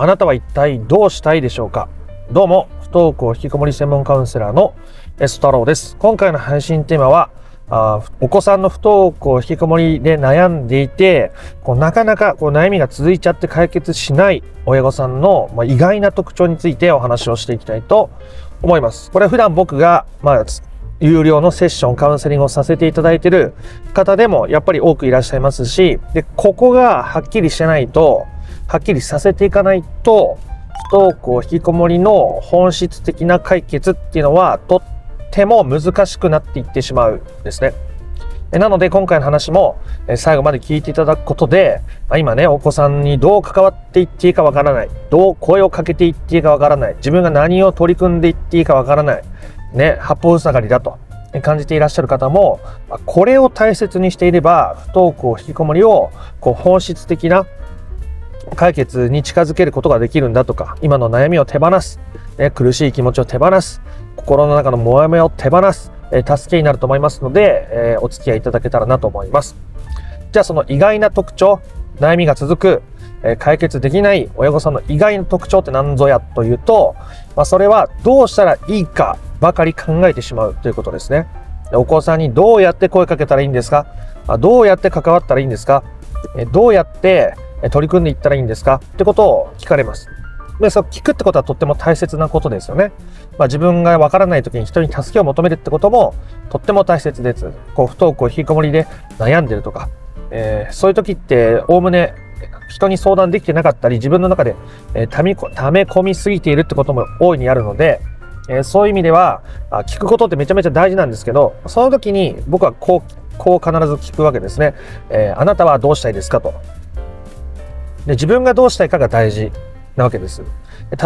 あなたは一体どうしたいでしょうか。どうも、不登校引きこもり専門カウンセラーの S 太郎です。今回の配信テーマは、お子さんの不登校引きこもりで悩んでいて、なかなか悩みが続いちゃって解決しない親御さんの意外な特徴についてお話をしていきたいと思います。これは普段僕が、有料のセッション、カウンセリングをさせていただいている方でもやっぱり多くいらっしゃいますし、で、ここがはっきりしてないと、はっきりさせていかないと、不登校引きこもりの本質的な解決っていうのはとっても難しくなっていってしまうんですね。なので今回の話も最後まで聞いていただくことで、今ね、お子さんにどう関わっていっていいかわからない、どう声をかけていっていいかわからない、自分が何を取り組んでいっていいかわからない、ね、八方塞がりだと感じていらっしゃる方も、これを大切にしていれば不登校引きこもりを本質的な解決に近づけることができるんだとか、今の悩みを手放す、苦しい気持ちを手放す、心の中のモヤモヤを手放す、助けになると思いますので、お付き合いいただけたらなと思います。じゃあ、その意外な特徴、悩みが続く、解決できない親御さんの意外な特徴って何ぞやというと、それはどうしたらいいかばかり考えてしまうということですね。お子さんにどうやって声かけたらいいんですか、どうやって関わったらいいんですか、どうやって取り組んでいったらいいんですかってことを聞かれます。で、そう聞くってことはとっても大切なことですよね。自分がわからない時に人に助けを求めるってこともとっても大切です。不登校引きこもりで悩んでるとか、そういう時っておおむね人に相談できてなかったり、自分の中で溜め込みすぎているってことも大いにあるので、そういう意味では聞くことってめちゃめちゃ大事なんですけど、その時に僕はこう必ず聞くわけですね。あなたはどうしたいですかと。で、自分がどうしたいかが大事なわけです。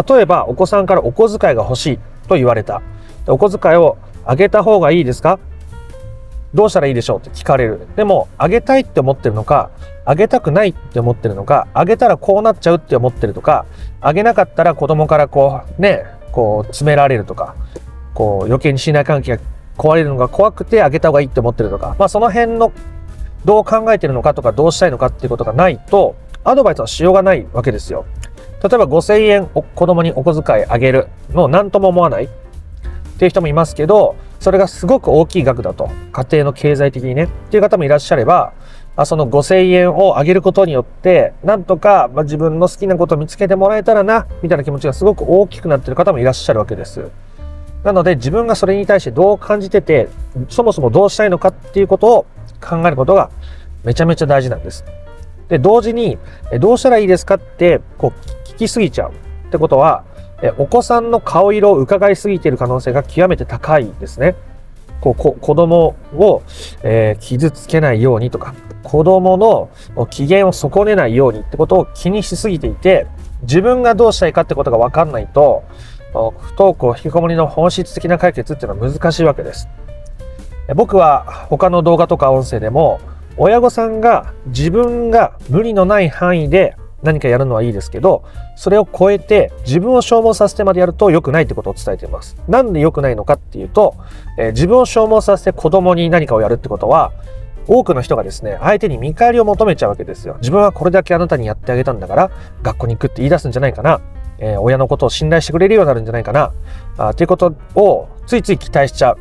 例えばお子さんからお小遣いが欲しいと言われた。お小遣いをあげた方がいいですか、どうしたらいいでしょうって聞かれる。でも、あげたいって思ってるのか、あげたくないって思ってるのか、あげたらこうなっちゃうって思ってるとか、あげなかったら子供から詰められるとか、余計に信頼関係が壊れるのが怖くてあげた方がいいって思ってるとか、その辺のどう考えてるのかとか、どうしたいのかっていうことがないと、アドバイスはしようがないわけですよ。例えば5000円子供にお小遣いあげるのを何とも思わないっていう人もいますけど、それがすごく大きい額だと、家庭の経済的にねっていう方もいらっしゃれば、その5000円をあげることによってなんとか自分の好きなことを見つけてもらえたらなみたいな気持ちがすごく大きくなっている方もいらっしゃるわけです。なので、自分がそれに対してどう感じてて、そもそもどうしたいのかっていうことを考えることがめちゃめちゃ大事なんです。で、同時にどうしたらいいですかって聞きすぎちゃうってことは、お子さんの顔色を伺いすぎている可能性が極めて高いですね。子供を、傷つけないようにとか、子供の機嫌を損ねないようにってことを気にしすぎていて、自分がどうしたいかってことが分かんないと、不登校引きこもりの本質的な解決っていうのは難しいわけです。僕は他の動画とか音声でも、親御さんが自分が無理のない範囲で何かやるのはいいですけど、それを超えて自分を消耗させてまでやると良くないってことを伝えています。なんで良くないのかっていうと、自分を消耗させて子供に何かをやるってことは、多くの人がですね、相手に見返りを求めちゃうわけですよ。自分はこれだけあなたにやってあげたんだから、学校に行くって言い出すんじゃないかな。親のことを信頼してくれるようになるんじゃないかな。っていうことをついつい期待しちゃう。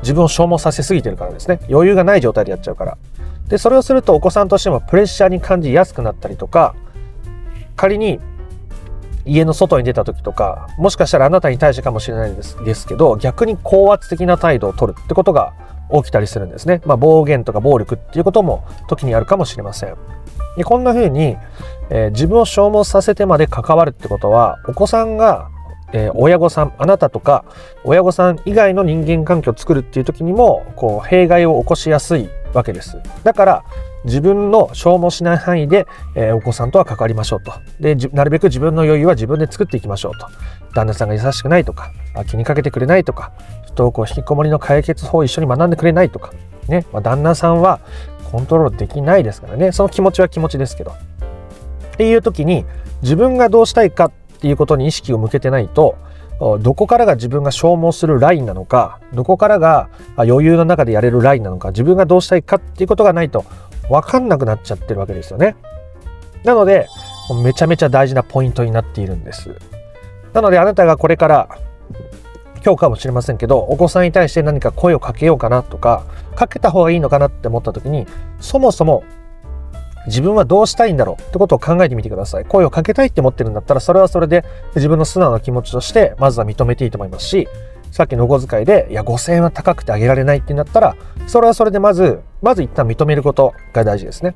自分を消耗させすぎてるからですね。余裕がない状態でやっちゃうから。で、それをするとお子さんとしてもプレッシャーに感じやすくなったりとか、仮に家の外に出た時とか、もしかしたらあなたに対してかもしれないですけど、逆に高圧的な態度を取るってことが起きたりするんですね。暴言とか暴力っていうことも時にあるかもしれません。で、こんな風に、自分を消耗させてまで関わるってことは、お子さんが親御さん、あなたとか親御さん以外の人間関係を作るっていう時にも弊害を起こしやすいわけです。だから自分の消耗しない範囲で、お子さんとは関わりましょうと。で、なるべく自分の余裕は自分で作っていきましょうと。旦那さんが優しくないとか、気にかけてくれないとか、不登校引きこもりの解決法を一緒に学んでくれないとかね、旦那さんはコントロールできないですからね。その気持ちは気持ちですけど、っていう時に自分がどうしたいかっていうことに意識を向けてないと、どこからが自分が消耗するラインなのか、どこからが余裕の中でやれるラインなのか、自分がどうしたいかっていうことがないと分かんなくなっちゃってるわけですよね。なので、めちゃめちゃ大事なポイントになっているんです。なのであなたがこれから今日かもしれませんけど、お子さんに対して何か声をかけようかなとか、かけた方がいいのかなって思った時に、そもそも自分はどうしたいんだろうってことを考えてみてください。声をかけたいって思ってるんだったら、それはそれで自分の素直な気持ちとしてまずは認めていいと思いますし、さっきのお小遣いでいや5000円は高くてあげられないってなったら、それはそれでまず一旦認めることが大事ですね。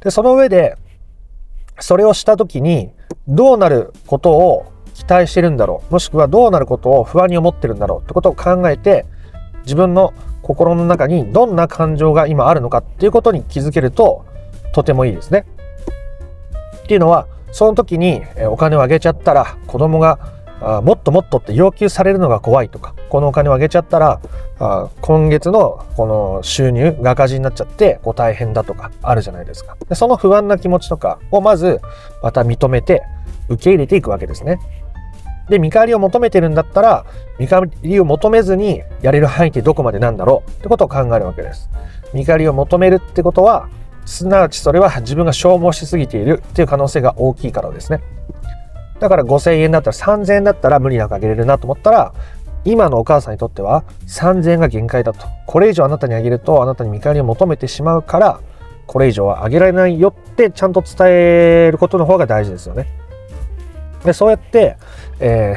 でその上でそれをした時にどうなることを期待してるんだろう、もしくはどうなることを不安に思ってるんだろうってことを考えて、自分の心の中にどんな感情が今あるのかっていうことに気づけるととてもいいですね。っていうのは、その時にお金をあげちゃったら子供がもっともっとって要求されるのが怖いとか、このお金をあげちゃったら今月のこの収入が赤字になっちゃってこう大変だとかあるじゃないですか。でその不安な気持ちとかをまずまた認めて受け入れていくわけですね。で見返りを求めてるんだったら、見返りを求めずにやれる範囲ってどこまでなんだろうってことを考えるわけです。見返りを求めるってことは、すなわちそれは自分が消耗しすぎているっていう可能性が大きいからですね。だから5000円だったら3000円だったら無理なくあげれるなと思ったら、今のお母さんにとっては3000円が限界だと、これ以上あなたにあげるとあなたに見返りを求めてしまうから、これ以上はあげられないよってちゃんと伝えることの方が大事ですよね。でそうやって、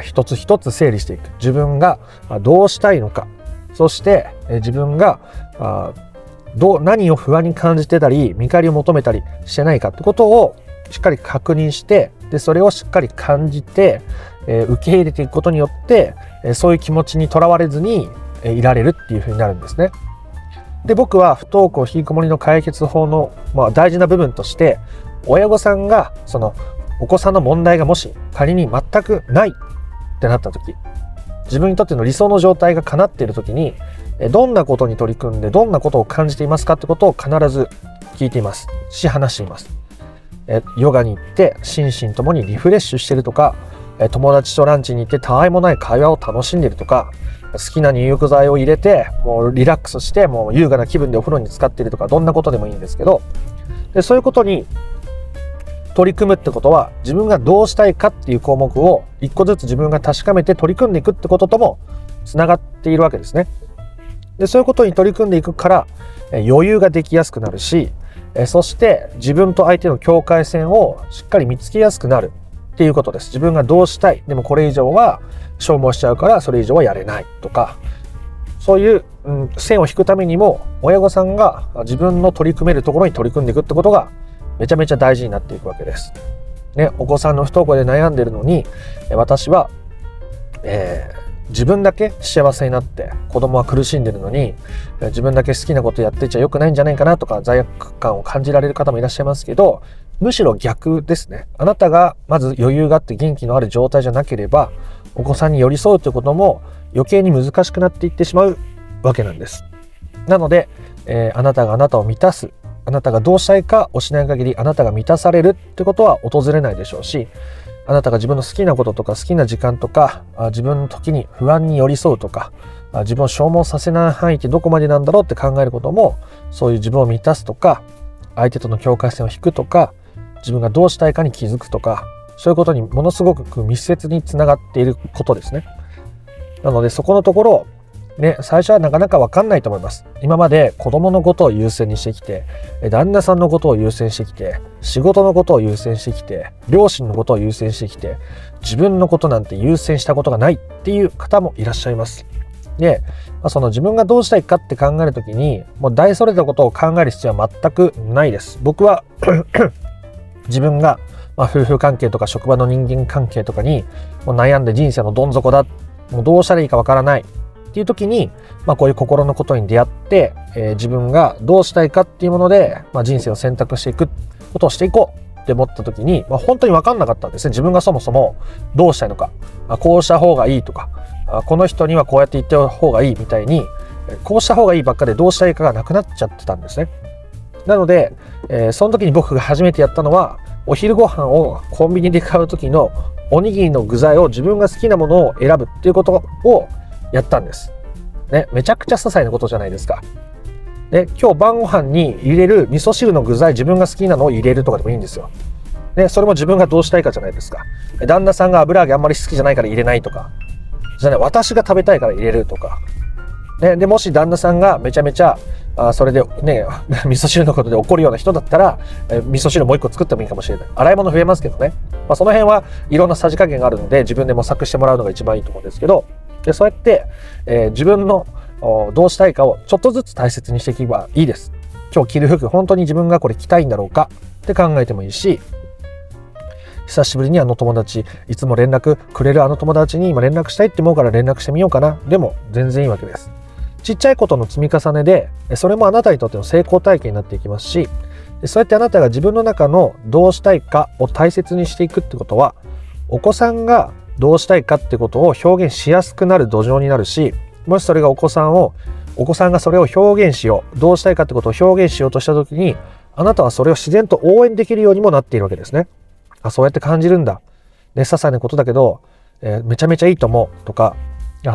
一つ一つ整理していく。自分がどうしたいのか、そして、自分が何を不安に感じてたり見返りを求めたりしてないかってことをしっかり確認して、でそれをしっかり感じて、受け入れていくことによって、そういう気持ちにとらわれずに、いられるっていう風になるんですね。で僕は不登校引きこもりの解決法の、大事な部分として、親御さんがそのお子さんの問題がもし仮に全くないってなった時、自分にとっての理想の状態が叶っている時に、どんなことに取り組んでどんなことを感じていますかってことを必ず聞いていますし、話しています。ヨガに行って心身ともにリフレッシュしてるとか、友達とランチに行ってたわいもない会話を楽しんでるとか、好きな入浴剤を入れてもうリラックスしてもう優雅な気分でお風呂に浸かってるとか、どんなことでもいいんですけど、でそういうことに取り組むってことは、自分がどうしたいかっていう項目を一個ずつ自分が確かめて取り組んでいくってことともつながっているわけですね。でそういうことに取り組んでいくから余裕ができやすくなるし、そして自分と相手の境界線をしっかり見つけやすくなるっていうことです。自分がどうしたい、でもこれ以上は消耗しちゃうからそれ以上はやれないとか、そういう、線を引くためにも親御さんが自分の取り組めるところに取り組んでいくってことがめちゃめちゃ大事になっていくわけです。ね、お子さんの不登校で悩んでるのに、私は、自分だけ幸せになって子供は苦しんでるのに、自分だけ好きなことやってちゃ良くないんじゃないかなとか罪悪感を感じられる方もいらっしゃいますけど、むしろ逆ですね。あなたがまず余裕があって元気のある状態じゃなければ、お子さんに寄り添うということも余計に難しくなっていってしまうわけなんです。なので、あなたがあなたを満たす、あなたがどうしたいかをしない限りあなたが満たされるってことは訪れないでしょうし、あなたが自分の好きなこととか好きな時間とか、自分の時に不安に寄り添うとか、自分を消耗させない範囲ってどこまでなんだろうって考えることも、そういう自分を満たすとか相手との境界線を引くとか、自分がどうしたいかに気づくとか、そういうことにものすごく密接につながっていることですね。なのでそこのところをね、最初はなかなか分かんないと思います。今まで子供のことを優先にしてきて、旦那さんのことを優先してきて、仕事のことを優先してきて、両親のことを優先してきて、自分のことなんて優先したことがないっていう方もいらっしゃいます。で、その自分がどうしたいかって考えるときに、もう大それたことを考える必要は全くないです。僕は自分が夫婦関係とか職場の人間関係とかにもう悩んで人生のどん底だ、もうどうしたらいいかわからないっていう時に、こういう心のことに出会って、自分がどうしたいかっていうもので、人生を選択していくことをしていこうって思った時に、本当に分かんなかったんですね。自分がそもそもどうしたいのか、こうした方がいいとか、この人にはこうやって言った方がいいみたいに、こうした方がいいばっかでどうしたいかがなくなっちゃってたんですね。なので、その時に僕が初めてやったのは、お昼ご飯をコンビニで買う時のおにぎりの具材を自分が好きなものを選ぶっていうことをやったんです、ね、めちゃくちゃ些細なことじゃないですか。で今日晩ご飯に入れる味噌汁の具材、自分が好きなのを入れるとかでもいいんですよ。ね、それも自分がどうしたいかじゃないですか。旦那さんが油揚げあんまり好きじゃないから入れないとか、じゃない、私が食べたいから入れるとか。ね、でもし旦那さんがめちゃめちゃそれでね味噌汁のことで怒るような人だったら、味噌汁もう一個作ってもいいかもしれない。洗い物増えますけどね、その辺はいろんなさじ加減があるので自分で模索してもらうのが一番いいと思うんですけど、でそうやって、自分のどうしたいかをちょっとずつ大切にしていけばいいです。今日着る服本当に自分がこれ着たいんだろうかって考えてもいいし、久しぶりにあの友達、いつも連絡くれるあの友達に今連絡したいって思うから連絡してみようかな、でも全然いいわけです。ちっちゃいことの積み重ねで、それもあなたにとっての成功体験になっていきますし、そうやってあなたが自分の中のどうしたいかを大切にしていくってことは、お子さんがどうしたいかってことを表現しやすくなる土壌になるし、もしそれがお子さんがそれを表現しよう、どうしたいかってことを表現しようとした時に、あなたはそれを自然と応援できるようにもなっているわけですね。あ、そうやって感じるんだ、ね、些細なことだけど、めちゃめちゃいいと思うとか、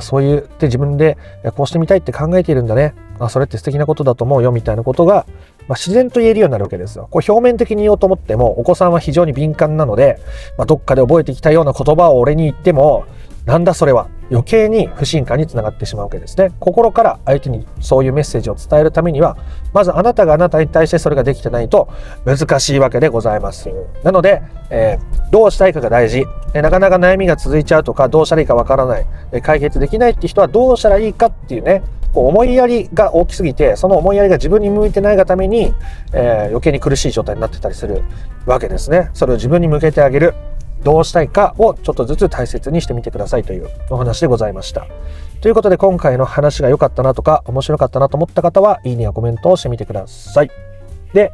そう言って自分でこうしてみたいって考えているんだね、それって素敵なことだと思うよみたいなことが、自然と言えるようになるわけですよ。これ表面的に言おうと思ってもお子さんは非常に敏感なので、どっかで覚えてきたような言葉を俺に言っても、なんだそれは、余計に不信感につながってしまうわけですね。心から相手にそういうメッセージを伝えるためには、まずあなたがあなたに対してそれができてないと難しいわけでございます。なので、どうしたいかが大事。なかなか悩みが続いちゃうとか、どうしたらいいかわからない、解決できないって人はどうしたらいいかっていうね、思いやりが大きすぎて、その思いやりが自分に向いてないがために、余計に苦しい状態になってたりするわけですね。それを自分に向けてあげる、どうしたいかをちょっとずつ大切にしてみてくださいというお話でございました。ということで、今回の話が良かったなとか面白かったなと思った方は、いいねやコメントをしてみてください。で、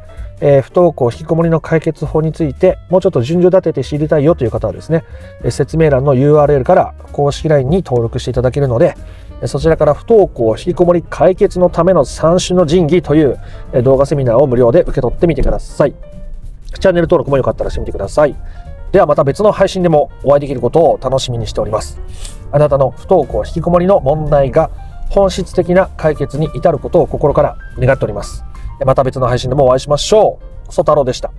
不登校引きこもりの解決法についてもうちょっと順序立てて知りたいよという方はですね、説明欄の URL から公式 LINE に登録していただけるので、そちらから不登校引きこもり解決のための3種の神器という動画セミナーを無料で受け取ってみてください。チャンネル登録もよかったらしてみてください。ではまた別の配信でもお会いできることを楽しみにしております。あなたの不登校引きこもりの問題が本質的な解決に至ることを心から願っております。また別の配信でもお会いしましょう。細太郎でした。